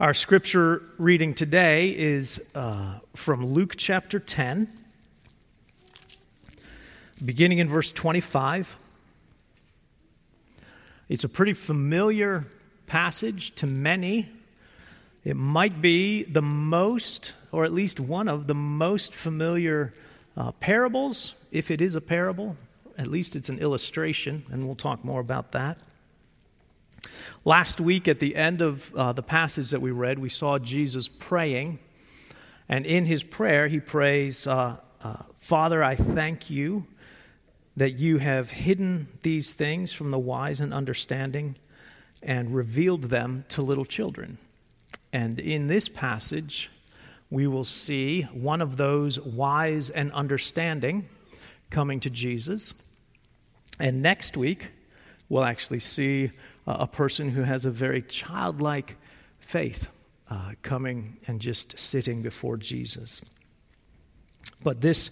Our scripture reading today is from Luke chapter 10, beginning in verse 25. It's a pretty familiar passage to many. It might be the most, or at least one of the most familiar parables, if it is a parable. At least it's an illustration, and we'll talk more about that. Last week, at the end of the passage that we read, we saw Jesus praying. And in his prayer, he prays, Father, I thank you that you have hidden these things from the wise and understanding and revealed them to little children. And in this passage, we will see one of those wise and understanding coming to Jesus. And next week, we'll actually see a person who has a very childlike faith coming and just sitting before Jesus. But this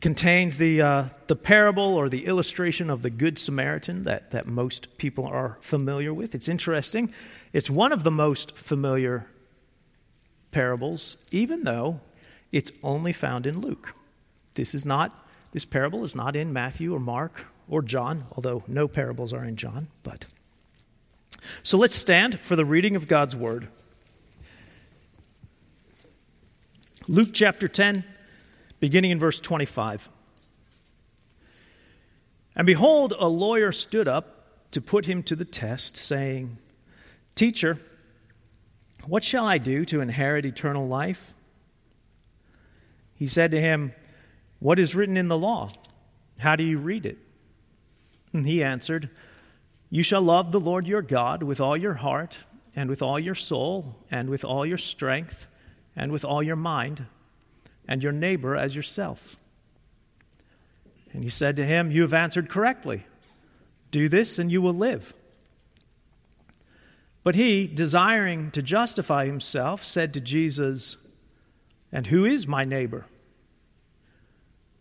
contains the parable or the illustration of the Good Samaritan that most people are familiar with. It's interesting. It's one of the most familiar parables, even though it's only found in Luke. This parable is not in Matthew or Mark or John, although no parables are in John. But so let's stand for the reading of God's Word. Luke chapter 10, beginning in verse 25. And behold, a lawyer stood up to put him to the test, saying, Teacher, what shall I do to inherit eternal life? He said to him, What is written in the law? How do you read it? And he answered, You shall love the Lord your God with all your heart, and with all your soul, and with all your strength, and with all your mind, and your neighbor as yourself. And he said to him, You have answered correctly. Do this, and you will live. But he, desiring to justify himself, said to Jesus, And who is my neighbor?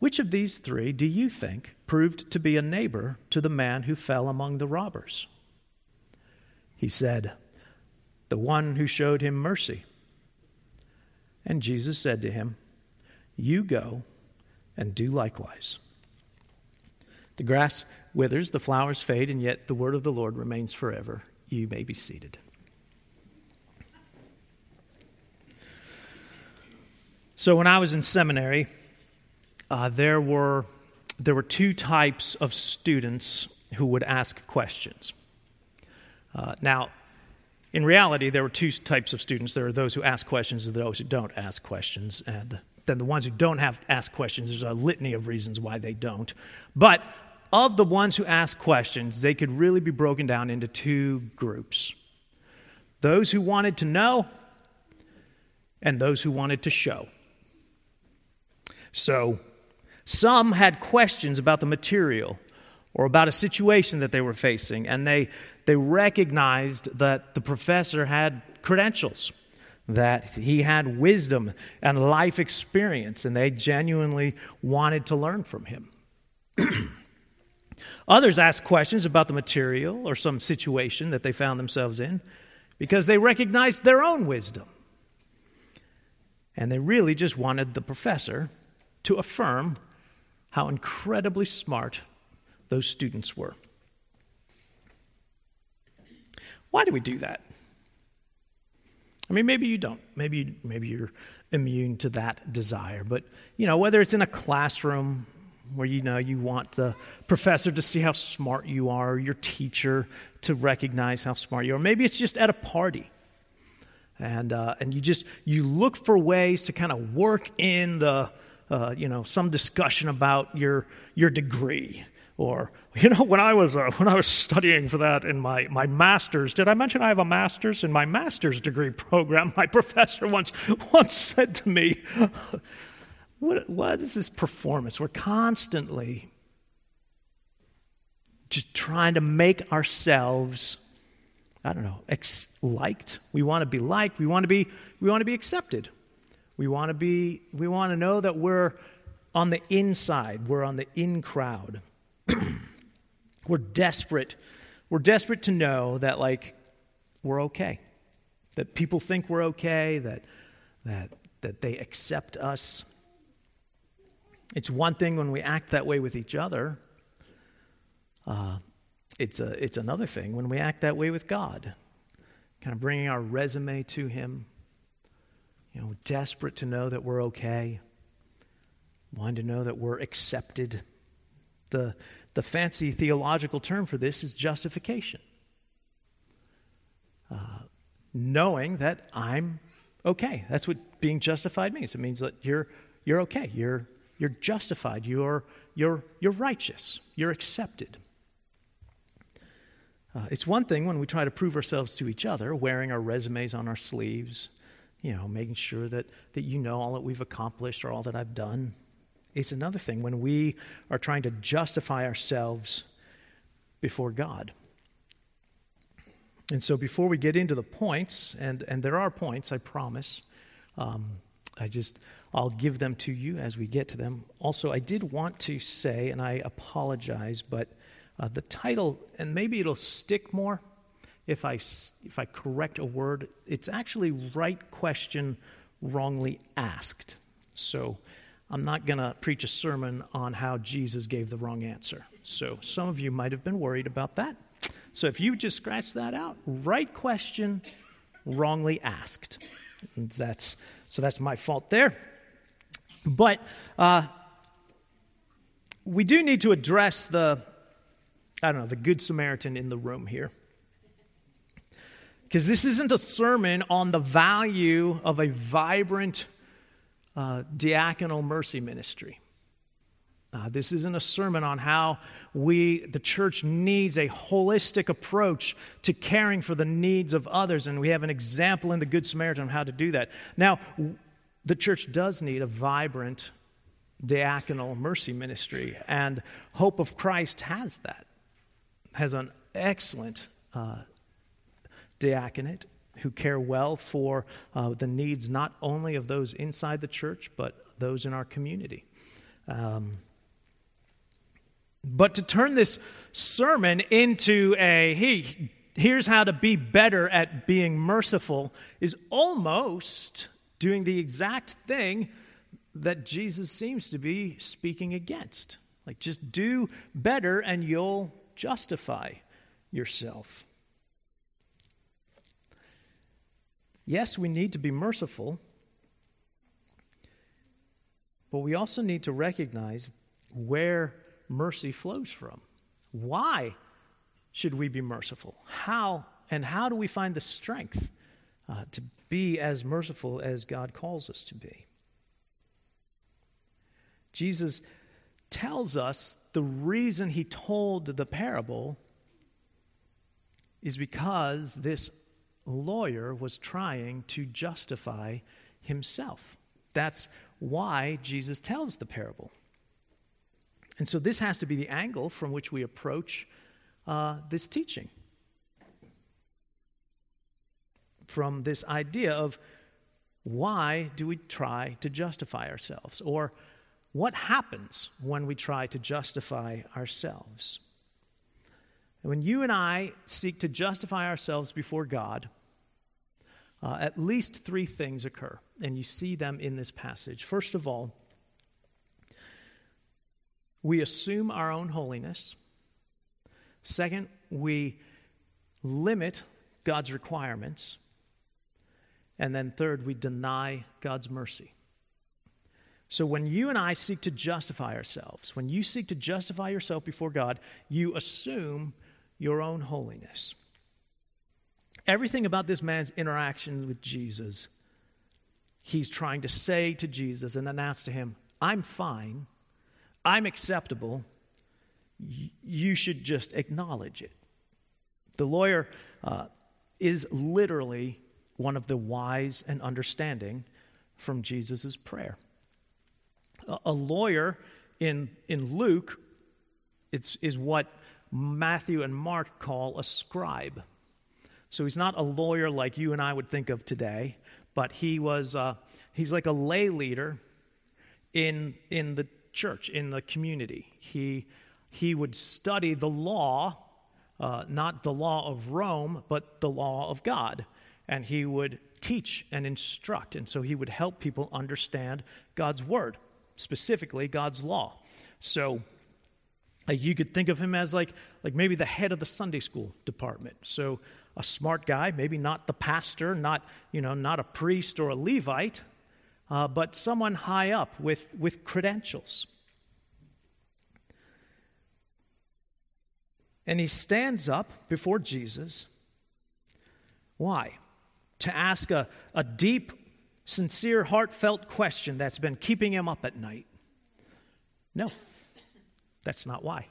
Which of these 3 do you think proved to be a neighbor to the man who fell among the robbers? He said, The one who showed him mercy. And Jesus said to him, You go and do likewise. The grass withers, the flowers fade, and yet the word of the Lord remains forever. You may be seated. So when I was in seminary, there were 2 types of students who would ask questions. Now, in reality, there were 2 types of students. There are those who ask questions and those who don't ask questions. And then the ones who don't have ask questions, there's a litany of reasons why they don't. But of the ones who ask questions, they could really be broken down into 2 groups. Those who wanted to know and those who wanted to show. So some had questions about the material or about a situation that they were facing, and they recognized that the professor had credentials, that he had wisdom and life experience, and they genuinely wanted to learn from him. Others asked questions about the material or some situation that they found themselves in because they recognized their own wisdom, and they really just wanted the professor to affirm how incredibly smart those students were. Why do we do that? mean, maybe you don't. Maybe you're immune to that desire. But, you know, whether it's in a classroom where, you know, you want the professor to see how smart you are, or your teacher to recognize how smart you are. Maybe it's just at a party. And you look for ways to kind of work in the, some discussion about your degree. Or, you know, when I was studying for that in my master's, did I mention I have a master's? In my master's degree program, my professor once said to me, what is this performance? We're constantly just trying to make ourselves, I don't know, liked. We want to be liked. We want to be accepted. We want to know that we're on the inside. We're on the in crowd. We're desperate to know that, like, we're okay, that people think we're okay, that they accept us. It's one thing when we act that way with each other. It's another thing when we act that way with God, kind of bringing our resume to Him. You know, desperate to know that we're okay, wanting to know that we're accepted. The fancy theological term for this is justification. Knowing that I'm okay. That's what being justified means. It means that you're okay. You're justified. You're righteous. You're accepted. It's one thing when we try to prove ourselves to each other, wearing our resumes on our sleeves, you know, making sure that you know all that we've accomplished or all that I've done. It's another thing when we are trying to justify ourselves before God. And so before we get into the points, and there are points, I promise, I'll give them to you as we get to them. Also, I did want to say, and I apologize, but the title, and maybe it'll stick more if I correct a word, it's actually right question wrongly asked. So I'm not going to preach a sermon on how Jesus gave the wrong answer. So some of you might have been worried about that. So if you just scratch that out, right question, wrongly asked. And that's my fault there. But we do need to address the Good Samaritan in the room here. Because this isn't a sermon on the value of a vibrant diaconal mercy ministry. This isn't a sermon on how the church needs a holistic approach to caring for the needs of others, and we have an example in the Good Samaritan of how to do that. Now, the church does need a vibrant diaconal mercy ministry, and Hope of Christ has an excellent diaconate, who care well for the needs not only of those inside the church, but those in our community. But to turn this sermon into here's how to be better at being merciful is almost doing the exact thing that Jesus seems to be speaking against. Like, just do better and you'll justify yourself. Yes, we need to be merciful, but we also need to recognize where mercy flows from. Why should we be merciful? How do we find the strength to be as merciful as God calls us to be? Jesus tells us the reason he told the parable is because this lawyer was trying to justify himself. That's why Jesus tells the parable. And so this has to be the angle from which we approach this teaching. From this idea of why do we try to justify ourselves? Or what happens when we try to justify ourselves? When you and I seek to justify ourselves before God, at least three things occur, and you see them in this passage. First of all, we assume our own holiness. Second, we limit God's requirements. And then third, we deny God's mercy. So when you and I seek to justify ourselves, when you seek to justify yourself before God, you assume your own holiness. Everything about this man's interaction with Jesus, he's trying to say to Jesus and announce to him, I'm fine, I'm acceptable, you should just acknowledge it. The lawyer is literally one of the wise and understanding from Jesus' prayer. A lawyer in Luke is what Matthew and Mark call a scribe. So he's not a lawyer like you and I would think of today, but he's like a lay leader in the church, in the community. He would study the law, not the law of Rome, but the law of God. And he would teach and instruct, and so he would help people understand God's word, specifically God's law. So you could think of him as like maybe the head of the Sunday school department. So a smart guy, maybe not the pastor, not a priest or a Levite, but someone high up with credentials. And he stands up before Jesus. Why? To ask a deep, sincere, heartfelt question that's been keeping him up at night. No, that's not why.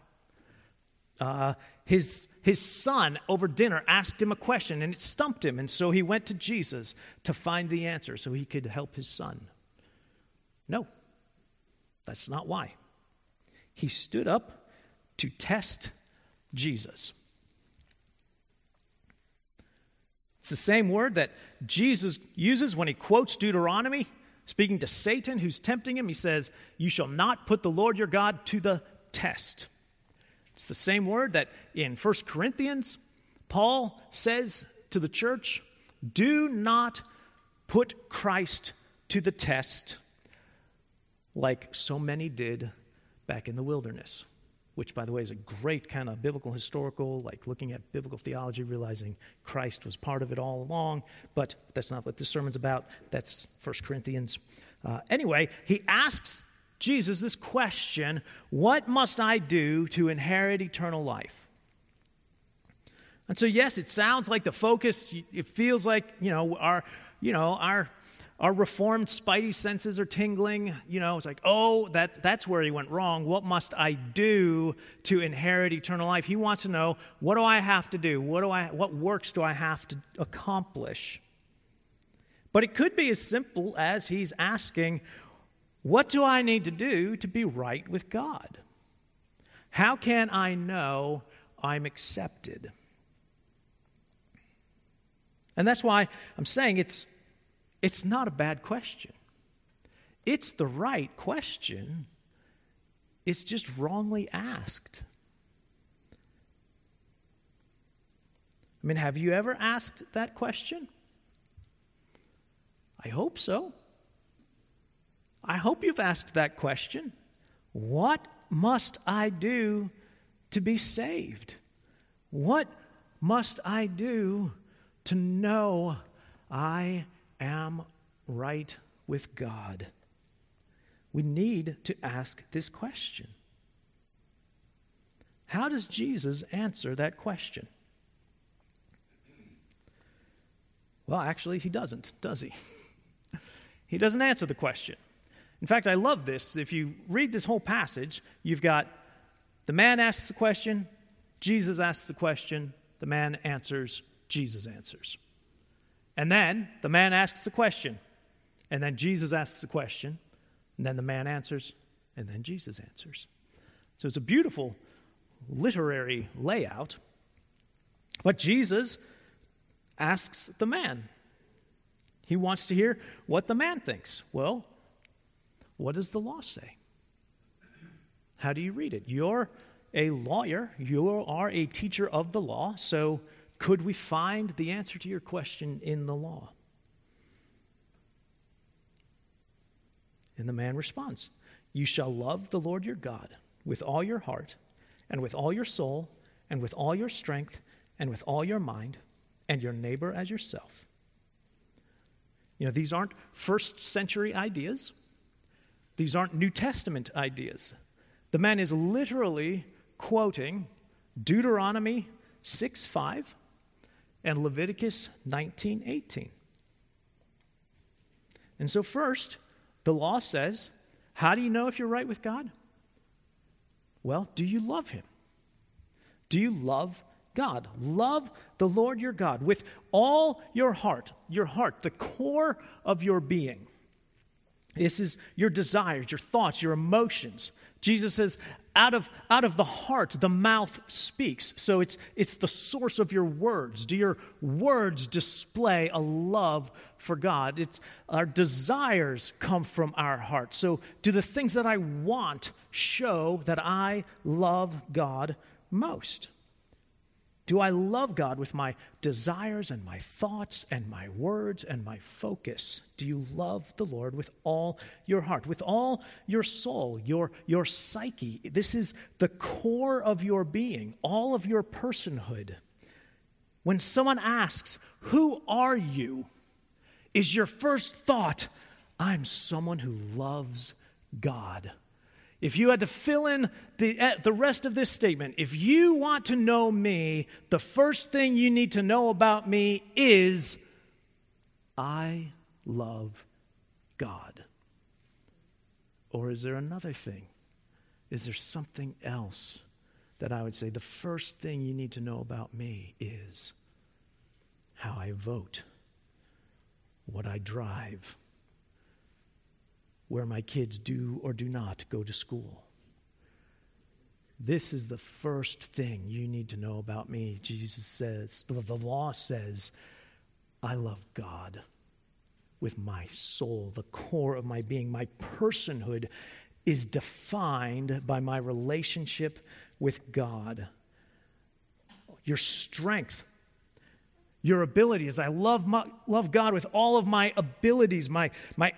His son over dinner asked him a question, and it stumped him, and so he went to Jesus to find the answer so he could help his son. No, that's not why. He stood up to test Jesus. It's the same word that Jesus uses when he quotes Deuteronomy, speaking to Satan who's tempting him. He says, you shall not put the Lord your God to the test. It's the same word that in 1 Corinthians, Paul says to the church, do not put Christ to the test like so many did back in the wilderness. Which, by the way, is a great kind of biblical historical, like looking at biblical theology, realizing Christ was part of it all along, but that's not what this sermon's about. That's 1 Corinthians. Anyway, he asks Jesus this question, what must I do to inherit eternal life? And so, yes, it sounds like the focus, it feels like, our reformed spidey senses are tingling. It's like, oh, that's where he went wrong. What must I do to inherit eternal life? He wants to know, what do I have to do? What works do I have to accomplish? But it could be as simple as he's asking, what do I need to do to be right with God? How can I know I'm accepted? And that's why I'm saying it's not a bad question. It's the right question. It's just wrongly asked. I mean, have you ever asked that question? I hope so. I hope you've asked that question. What must I do to be saved? What must I do to know I am right with God? We need to ask this question. How does Jesus answer that question? Well, actually, he doesn't, does he? He doesn't answer the question. In fact, I love this. If you read this whole passage, you've got the man asks the question, Jesus asks the question, the man answers, Jesus answers. And then the man asks the question, and then Jesus asks the question, and then the man answers, and then Jesus answers. So it's a beautiful literary layout. But Jesus asks the man. He wants to hear what the man thinks. Well, what does the law say? How do you read it? You're a lawyer. You are a teacher of the law, so could we find the answer to your question in the law? And the man responds, you shall love the Lord your God with all your heart and with all your soul and with all your strength and with all your mind and your neighbor as yourself. You know, these aren't first century ideas. These aren't New Testament ideas. The man is literally quoting Deuteronomy 6:5 and Leviticus 19:18. And so first, the law says, how do you know if you're right with God? Well, do you love him? Do you love God? Love the Lord your God with all your heart, the core of your being. This is your desires, your thoughts, your emotions. Jesus says, out of the heart, the mouth speaks. So it's the source of your words. Do your words display a love for God? It's our desires come from our heart. So do the things that I want show that I love God most? Do I love God with my desires and my thoughts and my words and my focus? Do you love the Lord with all your heart, with all your soul, your psyche? This is the core of your being, all of your personhood. When someone asks, who are you? Is your first thought, I'm someone who loves God. If you had to fill in the rest of this statement, if you want to know me, the first thing you need to know about me is I love God. Or is there another thing? Is there something else that I would say the first thing you need to know about me is how I vote, what I drive, where my kids do or do not go to school. This is the first thing you need to know about me, Jesus says. The law says, I love God with my soul. The core of my being, my personhood is defined by my relationship with God. Your strength, your abilities. I love God with all of my abilities, my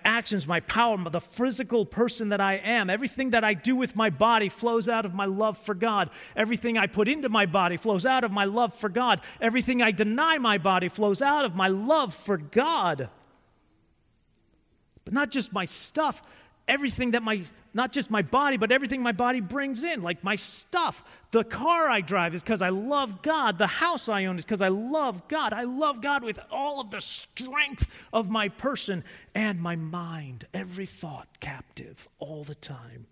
actions, my power, the physical person that I am. Everything that I do with my body flows out of my love for God. Everything I put into my body flows out of my love for God. Everything I deny my body flows out of my love for God. But not just my stuff, everything that not just my body, but everything my body brings in, like my stuff. The car I drive is because I love God. The house I own is because I love God. I love God with all of the strength of my person and my mind, every thought captive all the time.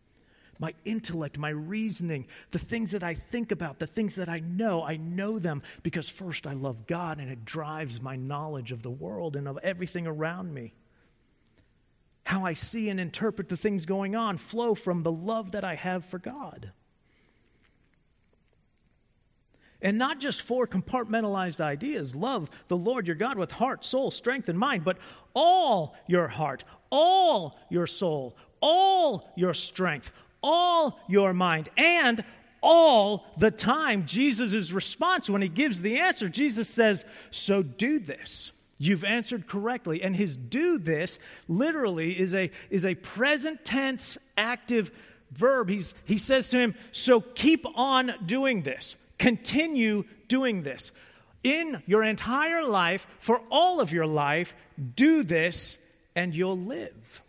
My intellect, my reasoning, the things that I think about, the things that I know them because first I love God and it drives my knowledge of the world and of everything around me. How I see and interpret the things going on flow from the love that I have for God. And not just four compartmentalized ideas. Love the Lord your God with heart, soul, strength, and mind, but all your heart, all your soul, all your strength, all your mind, and all the time. Jesus' response when he gives the answer, Jesus says, so do this. You've answered correctly. And his do this literally is a present tense active verb. He says to him, so keep on doing this. Continue doing this. In your entire life, for all of your life, do this and you'll live.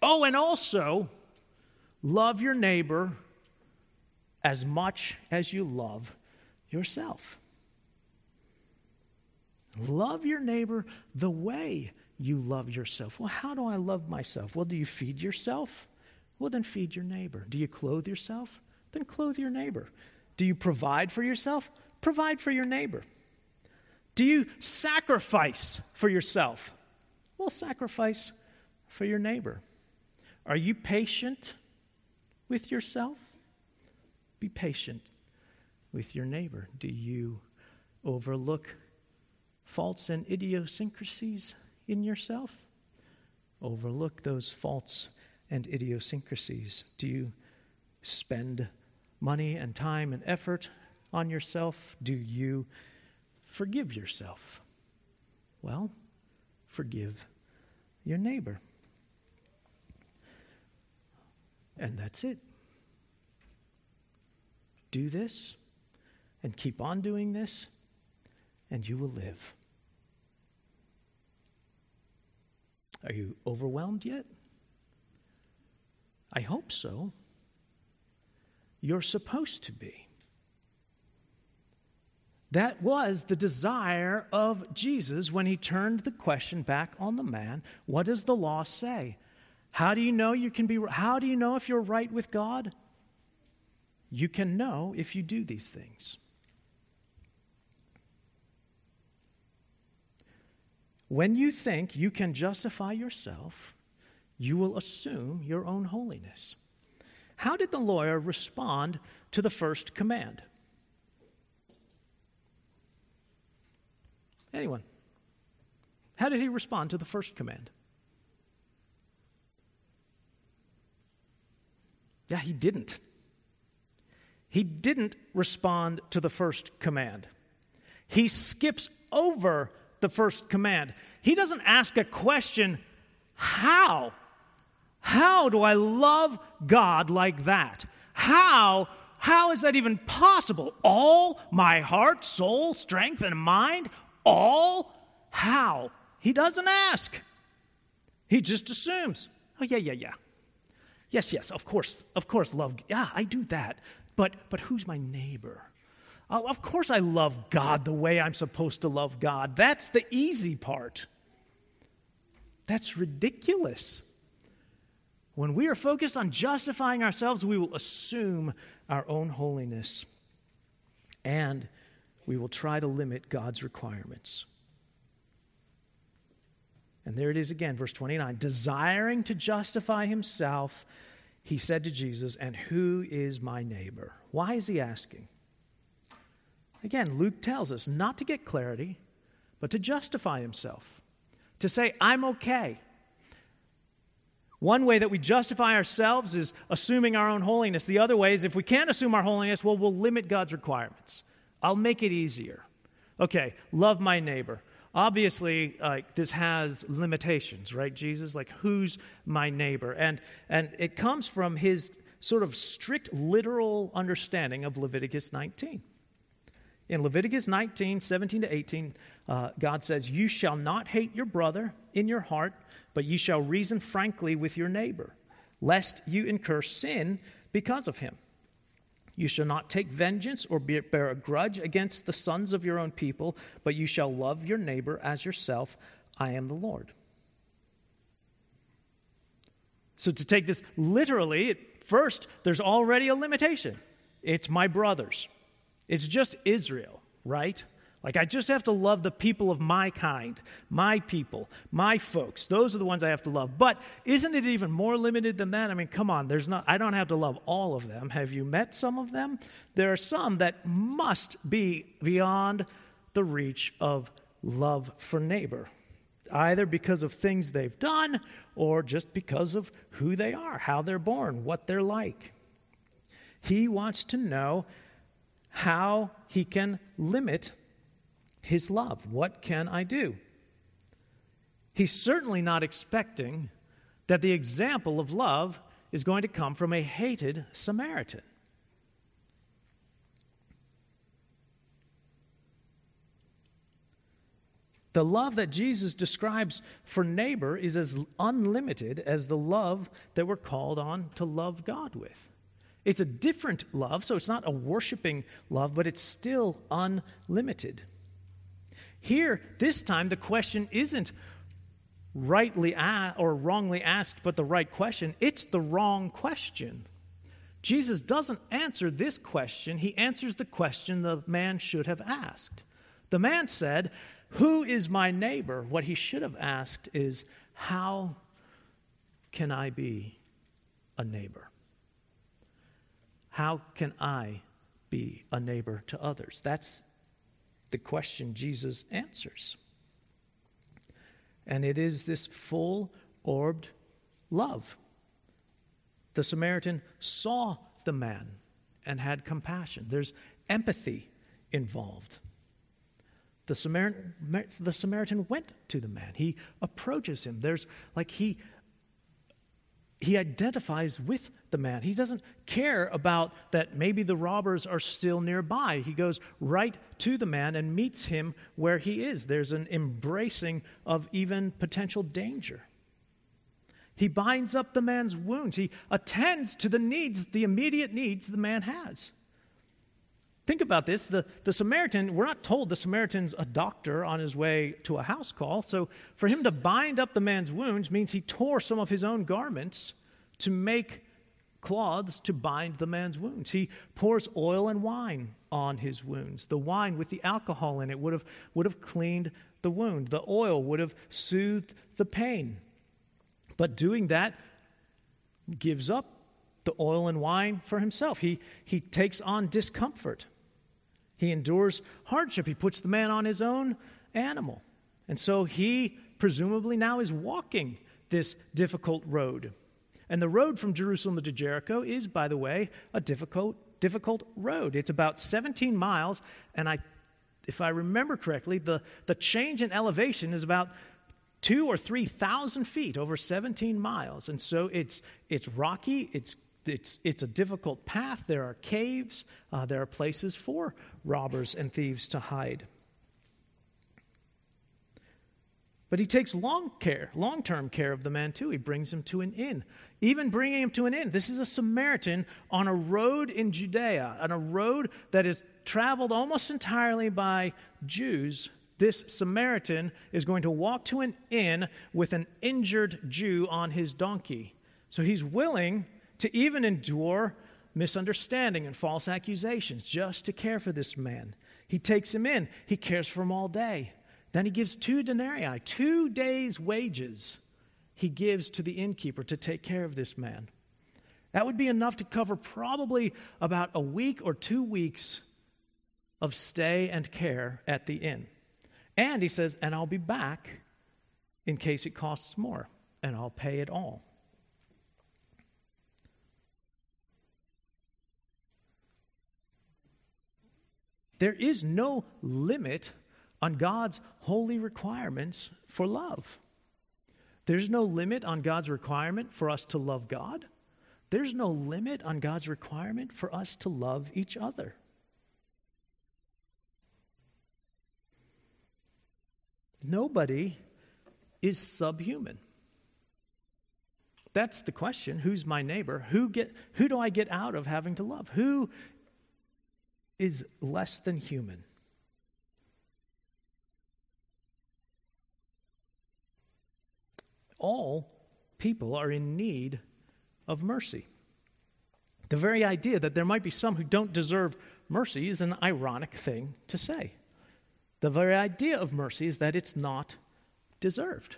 Oh, and also, love your neighbor as much as you love yourself. Love your neighbor the way you love yourself. Well, how do I love myself? Well, do you feed yourself? Well, then feed your neighbor. Do you clothe yourself? Then clothe your neighbor. Do you provide for yourself? Provide for your neighbor. Do you sacrifice for yourself? Well, sacrifice for your neighbor. Are you patient with yourself? Be patient with your neighbor. Do you overlook faults and idiosyncrasies in yourself? Overlook those faults and idiosyncrasies. Do you spend money and time and effort on yourself? Do you forgive yourself? Well, forgive your neighbor. And that's it. Do this and keep on doing this, and you will live. Are you overwhelmed yet? I hope so. You're supposed to be. That was the desire of Jesus when he turned the question back on the man. What does the law say? How do you know if you're right with God? You can know if you do these things. When you think you can justify yourself, you will assume your own holiness. How did the lawyer respond to the first command? Anyone? How did he respond to the first command? Yeah, he didn't. He didn't respond to the first command. He skips over the first command. He doesn't ask a question, how? How do I love God like that? How is that even possible? All my heart, soul, strength, and mind? All? How? He doesn't ask. He just assumes. Oh, yeah. Yes, of course, love. Yeah, I do that. But who's my neighbor? Oh, of course I love God the way I'm supposed to love God. That's the easy part. That's ridiculous. When we are focused on justifying ourselves, we will assume our own holiness. And we will try to limit God's requirements. And there it is again, verse 29. Desiring to justify himself, he said to Jesus, "And who is my neighbor?" Why is he asking? Again, Luke tells us not to get clarity, but to justify himself. To say, I'm okay. One way that we justify ourselves is assuming our own holiness. The other way is if we can't assume our holiness, well, we'll limit God's requirements. I'll make it easier. Okay, love my neighbor. Obviously, this has limitations, right, Jesus? Like, who's my neighbor? And it comes from his sort of strict literal understanding of Leviticus 19. In Leviticus 19, 17 to 18, God says, "You shall not hate your brother in your heart, but you shall reason frankly with your neighbor, lest you incur sin because of him. You shall not take vengeance or bear a grudge against the sons of your own people, but you shall love your neighbor as yourself. I am the Lord." So to take this literally, at first, there's already a limitation. It's my brothers. It's just Israel, right? Like, I just have to love the people of my kind, my people, my folks. Those are the ones I have to love. But isn't it even more limited than that? I mean, come on, I don't have to love all of them. Have you met some of them? There are some that must be beyond the reach of love for neighbor, either because of things they've done or just because of who they are, how they're born, what they're like. He wants to know how he can limit his love. What can I do? He's certainly not expecting that the example of love is going to come from a hated Samaritan. The love that Jesus describes for neighbor is as unlimited as the love that we're called on to love God with. It's a different love, so it's not a worshiping love, but it's still unlimited. Here, this time, the question isn't rightly or wrongly asked, but the right question. It's the wrong question. Jesus doesn't answer this question. He answers the question the man should have asked. The man said, "Who is my neighbor?" What he should have asked is, "How can I be a neighbor? How can I be a neighbor to others?" That's the question Jesus answers. And it is this full-orbed love. The Samaritan saw the man and had compassion. There's empathy involved. The Samaritan went to the man. He approaches him. There's like he identifies with the man. He doesn't care about that maybe the robbers are still nearby. He goes right to the man and meets him where he is. There's an embracing of even potential danger. He binds up the man's wounds. He attends to the needs, the immediate needs the man has. Think about this. The Samaritan, we're not told the Samaritan's a doctor on his way to a house call. So for him to bind up the man's wounds means he tore some of his own garments to make cloths to bind the man's wounds. He pours oil and wine on his wounds. The wine with the alcohol in it would have cleaned the wound. The oil would have soothed the pain. But doing that gives up the oil and wine for himself. He takes on discomfort. He endures hardship. He puts the man on his own animal. And so he presumably now is walking this difficult road. And the road from Jerusalem to Jericho is, by the way, a difficult road. It's about 17 miles, and if I remember correctly, the change in elevation is about 2,000 or 3,000 feet over 17 miles. And so it's rocky, it's a difficult path. There are caves, there are places for robbers and thieves to hide. But he takes long-term care of the man too. He brings him to an inn. Even bringing him to an inn. This is a Samaritan on a road in Judea, on a road that is traveled almost entirely by Jews. This Samaritan is going to walk to an inn with an injured Jew on his donkey. So he's willing to even endure misunderstanding and false accusations just to care for this man. He takes him in. He cares for him all day. Then he gives 2 denarii, 2 days' wages he gives to the innkeeper to take care of this man. That would be enough to cover probably about a week or 2 weeks of stay and care at the inn. And he says, and I'll be back in case it costs more, and I'll pay it all. There is no limit on God's holy requirements for love. There's no limit on God's requirement for us to love God. There's no limit on God's requirement for us to love each other. Nobody is subhuman. That's the question. Who's my neighbor? Who do I get out of having to love? Who is less than human? All people are in need of mercy. The very idea that there might be some who don't deserve mercy is an ironic thing to say. The very idea of mercy is that it's not deserved.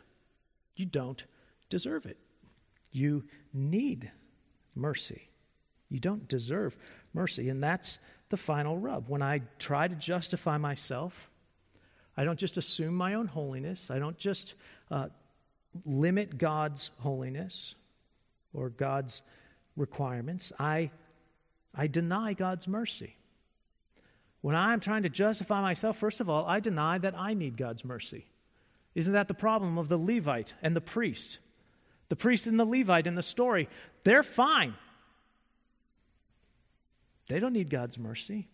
You don't deserve it. You need mercy. You don't deserve mercy. And that's the final rub. When I try to justify myself, I don't just assume my own holiness. I don't just limit God's holiness or God's requirements. I deny God's mercy. When I'm trying to justify myself, first of all, I deny that I need God's mercy. Isn't that the problem of the Levite and the priest? The priest and the Levite in the story, they're fine. They don't need God's mercy.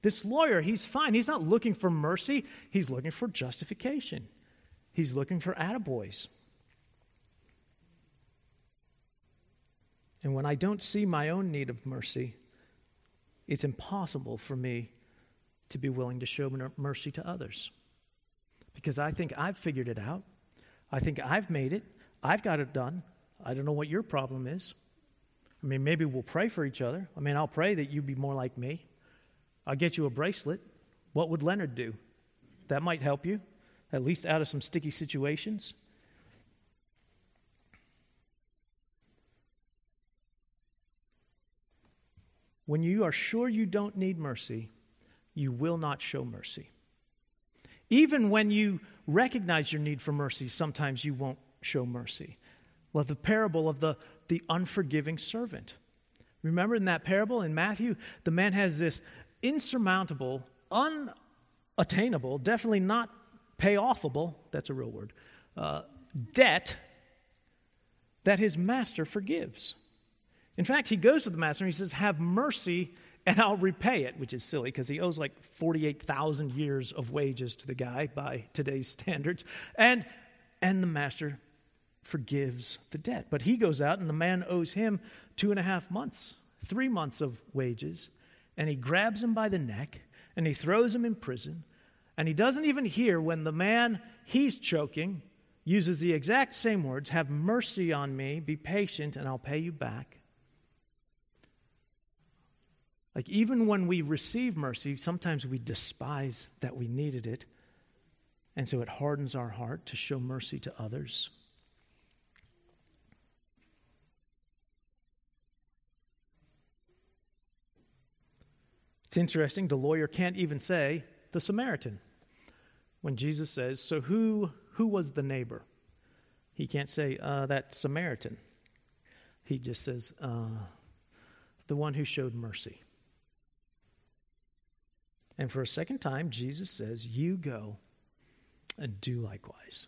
This lawyer, he's fine. He's not looking for mercy. He's looking for justification. He's looking for attaboys. And when I don't see my own need of mercy, it's impossible for me to be willing to show mercy to others. Because I think I've figured it out. I think I've made it. I've got it done. I don't know what your problem is. I mean, maybe we'll pray for each other. I mean, I'll pray that you be more like me. I'll get you a bracelet. What would Leonard do? That might help you, at least out of some sticky situations. When you are sure you don't need mercy, you will not show mercy. Even when you recognize your need for mercy, sometimes you won't show mercy. Well, the parable of the unforgiving servant. Remember in that parable in Matthew, the man has this insurmountable, unattainable, definitely not pay-offable, that's a real word, debt that his master forgives. In fact, he goes to the master and he says, have mercy and I'll repay it, which is silly because he owes like 48,000 years of wages to the guy by today's standards. And the master forgives the debt. But he goes out, and the man owes him 2.5 months, 3 months of wages, and he grabs him by the neck, and he throws him in prison, and he doesn't even hear when the man he's choking uses the exact same words, "Have mercy on me, be patient, and I'll pay you back." Like, even when we receive mercy, sometimes we despise that we needed it, and so it hardens our heart to show mercy to others. It's interesting, the lawyer can't even say the Samaritan. When Jesus says, "So who was the neighbor?" He can't say, "That Samaritan." He just says, "The one who showed mercy." And for a second time, Jesus says, "You go and do likewise."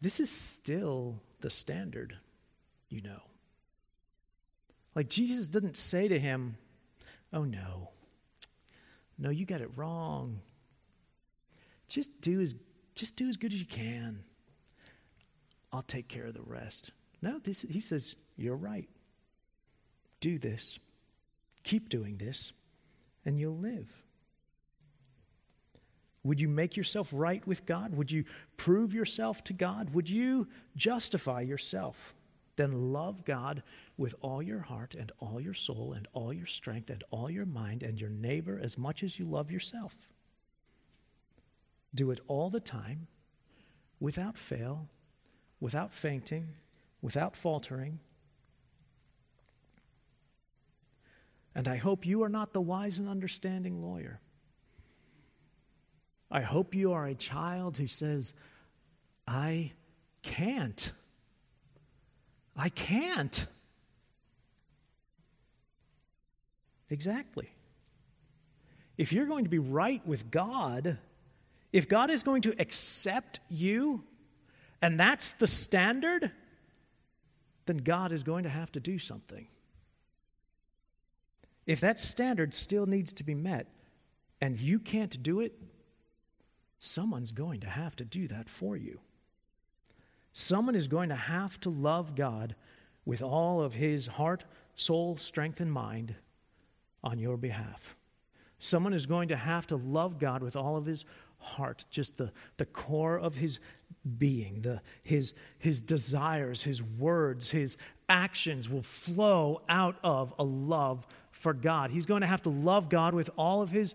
This is still the standard, you know. Like, Jesus didn't say to him, "Oh, no, you got it wrong. Just do as good as you can. I'll take care of the rest." No, he says, "You're right. Do this. Keep doing this, and you'll live." Would you make yourself right with God? Would you prove yourself to God? Would you justify yourself? Then love God with all your heart and all your soul and all your strength and all your mind and your neighbor as much as you love yourself. Do it all the time, without fail, without fainting, without faltering. And I hope you are not the wise and understanding lawyer. I hope you are a child who says, I can't. Exactly. If you're going to be right with God, if God is going to accept you, and that's the standard, then God is going to have to do something. If that standard still needs to be met, and you can't do it, someone's going to have to do that for you. Someone is going to have to love God with all of his heart, soul, strength, and mind on your behalf. Someone is going to have to love God with all of his heart, just the core of his being, his desires, his words, his actions will flow out of a love for God. He's going to have to love God with all of his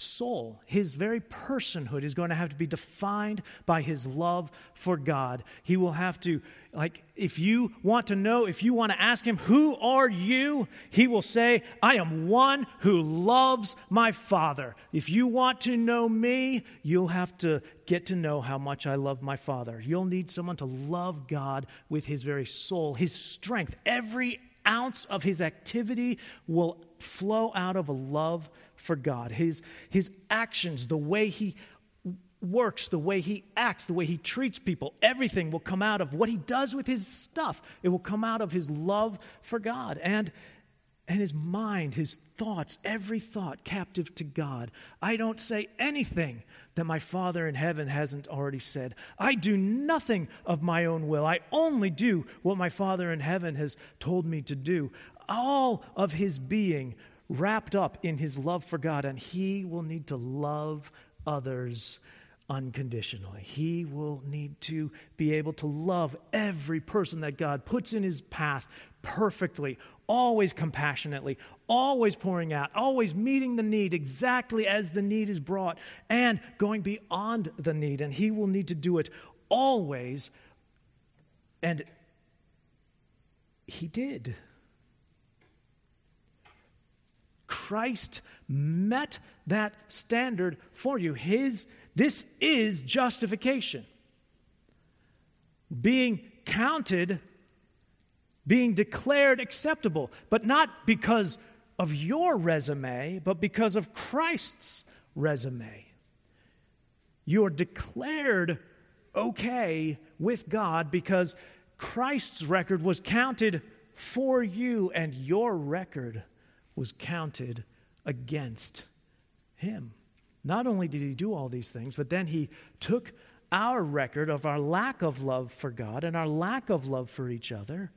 soul, his very personhood is going to have to be defined by his love for God. He will have to, like, if you want to ask him, "Who are you?" he will say, "I am one who loves my Father." If you want to know me, you'll have to get to know how much I love my Father. You'll need someone to love God with his very soul, his strength. Every ounce of his activity will flow out of a love for God. His actions, the way he works, the way he acts, the way he treats people, everything will come out of what he does with his stuff. It will come out of his love for God. And his mind, his thoughts, every thought captive to God. I don't say anything that my Father in heaven hasn't already said. I do nothing of my own will. I only do what my Father in heaven has told me to do. All of his being wrapped up in his love for God, and he will need to love others unconditionally. He will need to be able to love every person that God puts in his path perfectly, always compassionately, always pouring out, always meeting the need exactly as the need is brought, and going beyond the need. And he will need to do it always, and he did. Christ met that standard for you. This is justification. Being counted, being declared acceptable, but not because of your resume, but because of Christ's resume. You are declared okay with God because Christ's record was counted for you, and your record was counted against him. Not only did he do all these things, but then he took our record of our lack of love for God and our lack of love for each other,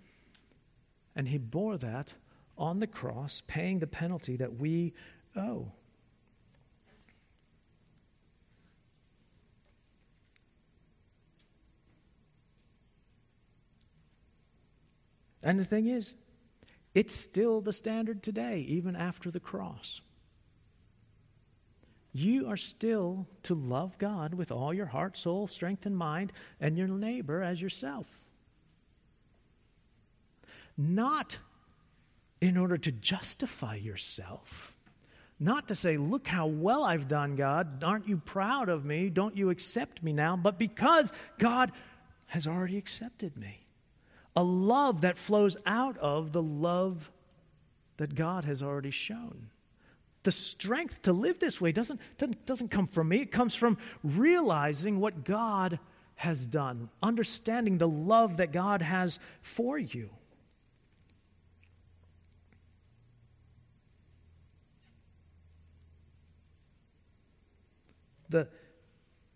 and he bore that on the cross, paying the penalty that we owe. And the thing is, it's still the standard today, even after the cross. You are still to love God with all your heart, soul, strength, and mind, and your neighbor as yourself. Not in order to justify yourself. Not to say, look how well I've done, God. Aren't you proud of me? Don't you accept me now? But because God has already accepted me. A love that flows out of the love that God has already shown. The strength to live this way doesn't come from me. It comes from realizing what God has done, understanding the love that God has for you.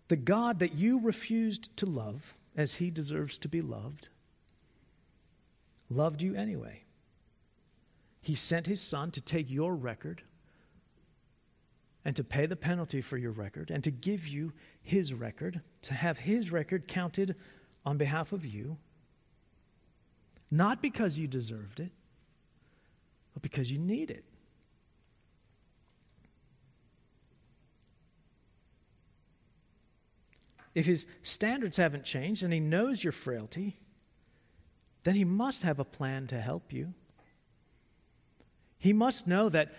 The God that you refused to love as he deserves to be loved, loved you anyway. He sent his son to take your record and to pay the penalty for your record and to give you his record, to have his record counted on behalf of you, not because you deserved it, but because you need it. If his standards haven't changed and he knows your frailty, then he must have a plan to help you. He must know that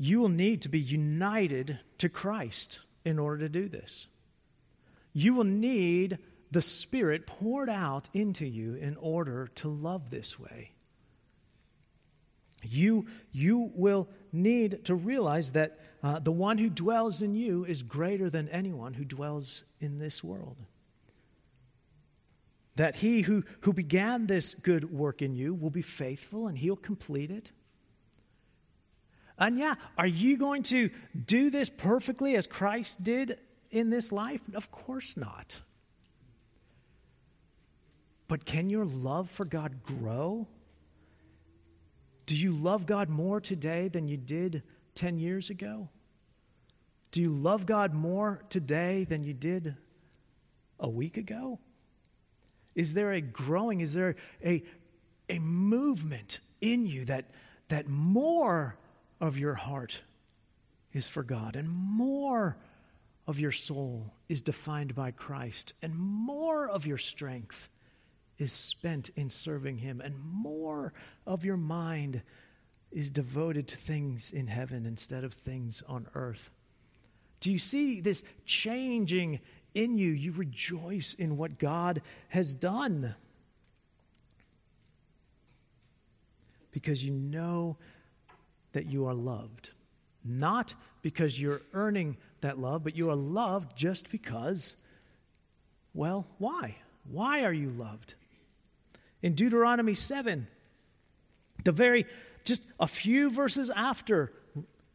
you will need to be united to Christ in order to do this. You will need the Spirit poured out into you in order to love this way. You will need to realize that the one who dwells in you is greater than anyone who dwells in this world. That he who began this good work in you will be faithful and he'll complete it. And yeah, are you going to do this perfectly as Christ did in this life? Of course not. But can your love for God grow? Do you love God more today than you did 10 years ago? Do you love God more today than you did a week ago? Is there a growing, is there a movement in you that more of your heart is for God and more of your soul is defined by Christ and more of your strength is spent in serving him and more of your mind is devoted to things in heaven instead of things on earth? Do you see this changing in you? You rejoice in what God has done because you know that you are loved. Not because you're earning that love, but you are loved just because, well, why? Why are you loved? In Deuteronomy 7, just a few verses after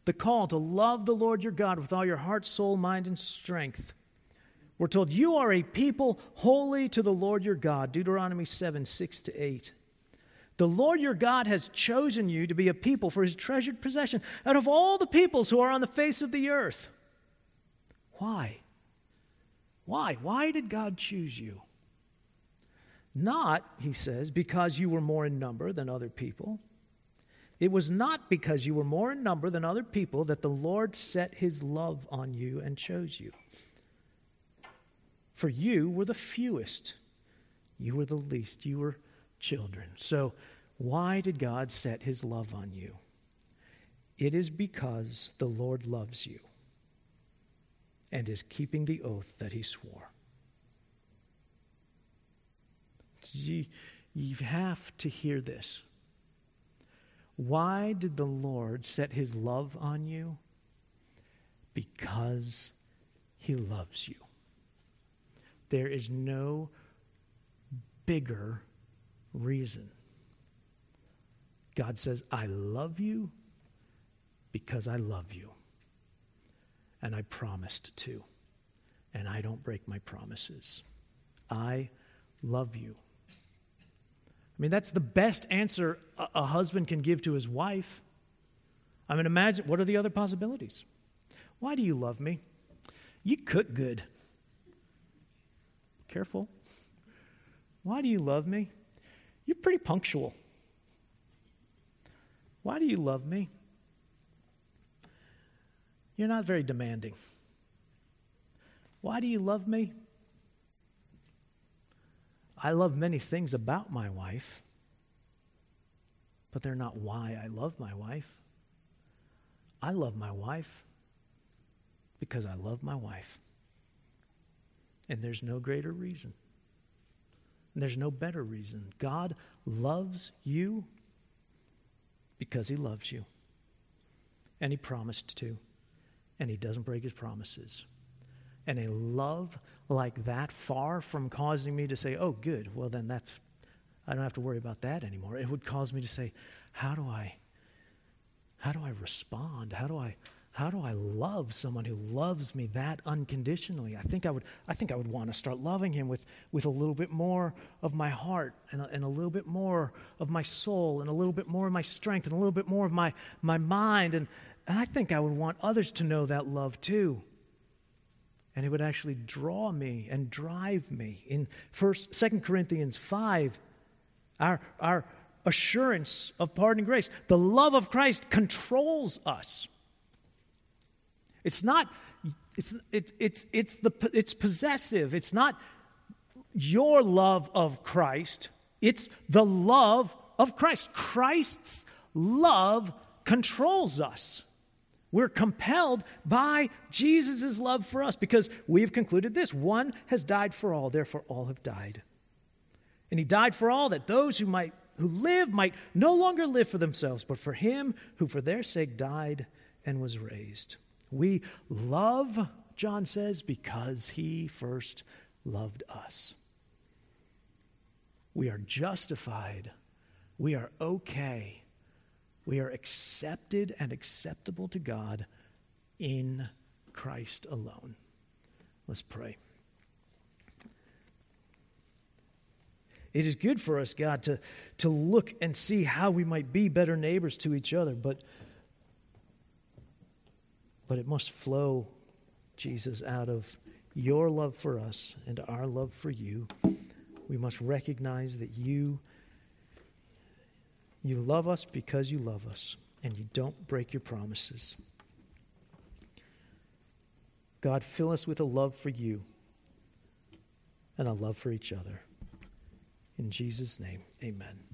the call to love the Lord your God with all your heart, soul, mind, and strength, we're told, you are a people holy to the Lord your God. Deuteronomy 7, 6-8. The Lord your God has chosen you to be a people for his treasured possession out of all the peoples who are on the face of the earth. Why? Why? Why did God choose you? Not, he says, because you were more in number than other people. It was not because you were more in number than other people that the Lord set his love on you and chose you. For you were the fewest, you were the least, you were children. So why did God set his love on you? It is because the Lord loves you and is keeping the oath that he swore. You have to hear this. Why did the Lord set his love on you? Because he loves you. There is no bigger reason. God says, I love you because I love you. and I promised to, and I don't break my promises. I love you. I mean, that's the best answer a husband can give to his wife. I mean, imagine, what are the other possibilities? Why do you love me? You cook good. Careful. Why do you love me? You're pretty punctual. Why do you love me? You're not very demanding. Why do you love me? I love many things about my wife, but they're not why I love my wife. I love my wife because I love my wife. And there's no greater reason. And there's no better reason. God loves you because he loves you. And he promised to. And he doesn't break his promises. And a love like that, far from causing me to say, oh, good, well, then that's, I don't have to worry about that anymore. It would cause me to say, how do I respond? How do I love someone who loves me that unconditionally? I think I would want to start loving him with a little bit more of my heart and a little bit more of my soul and a little bit more of my strength and a little bit more of my mind. And I think I would want others to know that love too. And it would actually draw me and drive me. In 2 Corinthians 5, our assurance of pardon and grace, the love of Christ controls us. It's possessive. It's not your love of Christ. It's the love of Christ. Christ's love controls us. We're compelled by Jesus' love for us because we've concluded this. One has died for all, therefore all have died. And he died for all that those who live might no longer live for themselves, but for him who for their sake died and was raised. We love, John says, because he first loved us. We are justified. We are okay. We are accepted and acceptable to God in Christ alone. Let's pray. It is good for us, God, to look and see how we might be better neighbors to each other, but it must flow, Jesus, out of your love for us and our love for you. We must recognize that you love us because you love us, and you don't break your promises. God, fill us with a love for you and a love for each other. In Jesus' name, amen.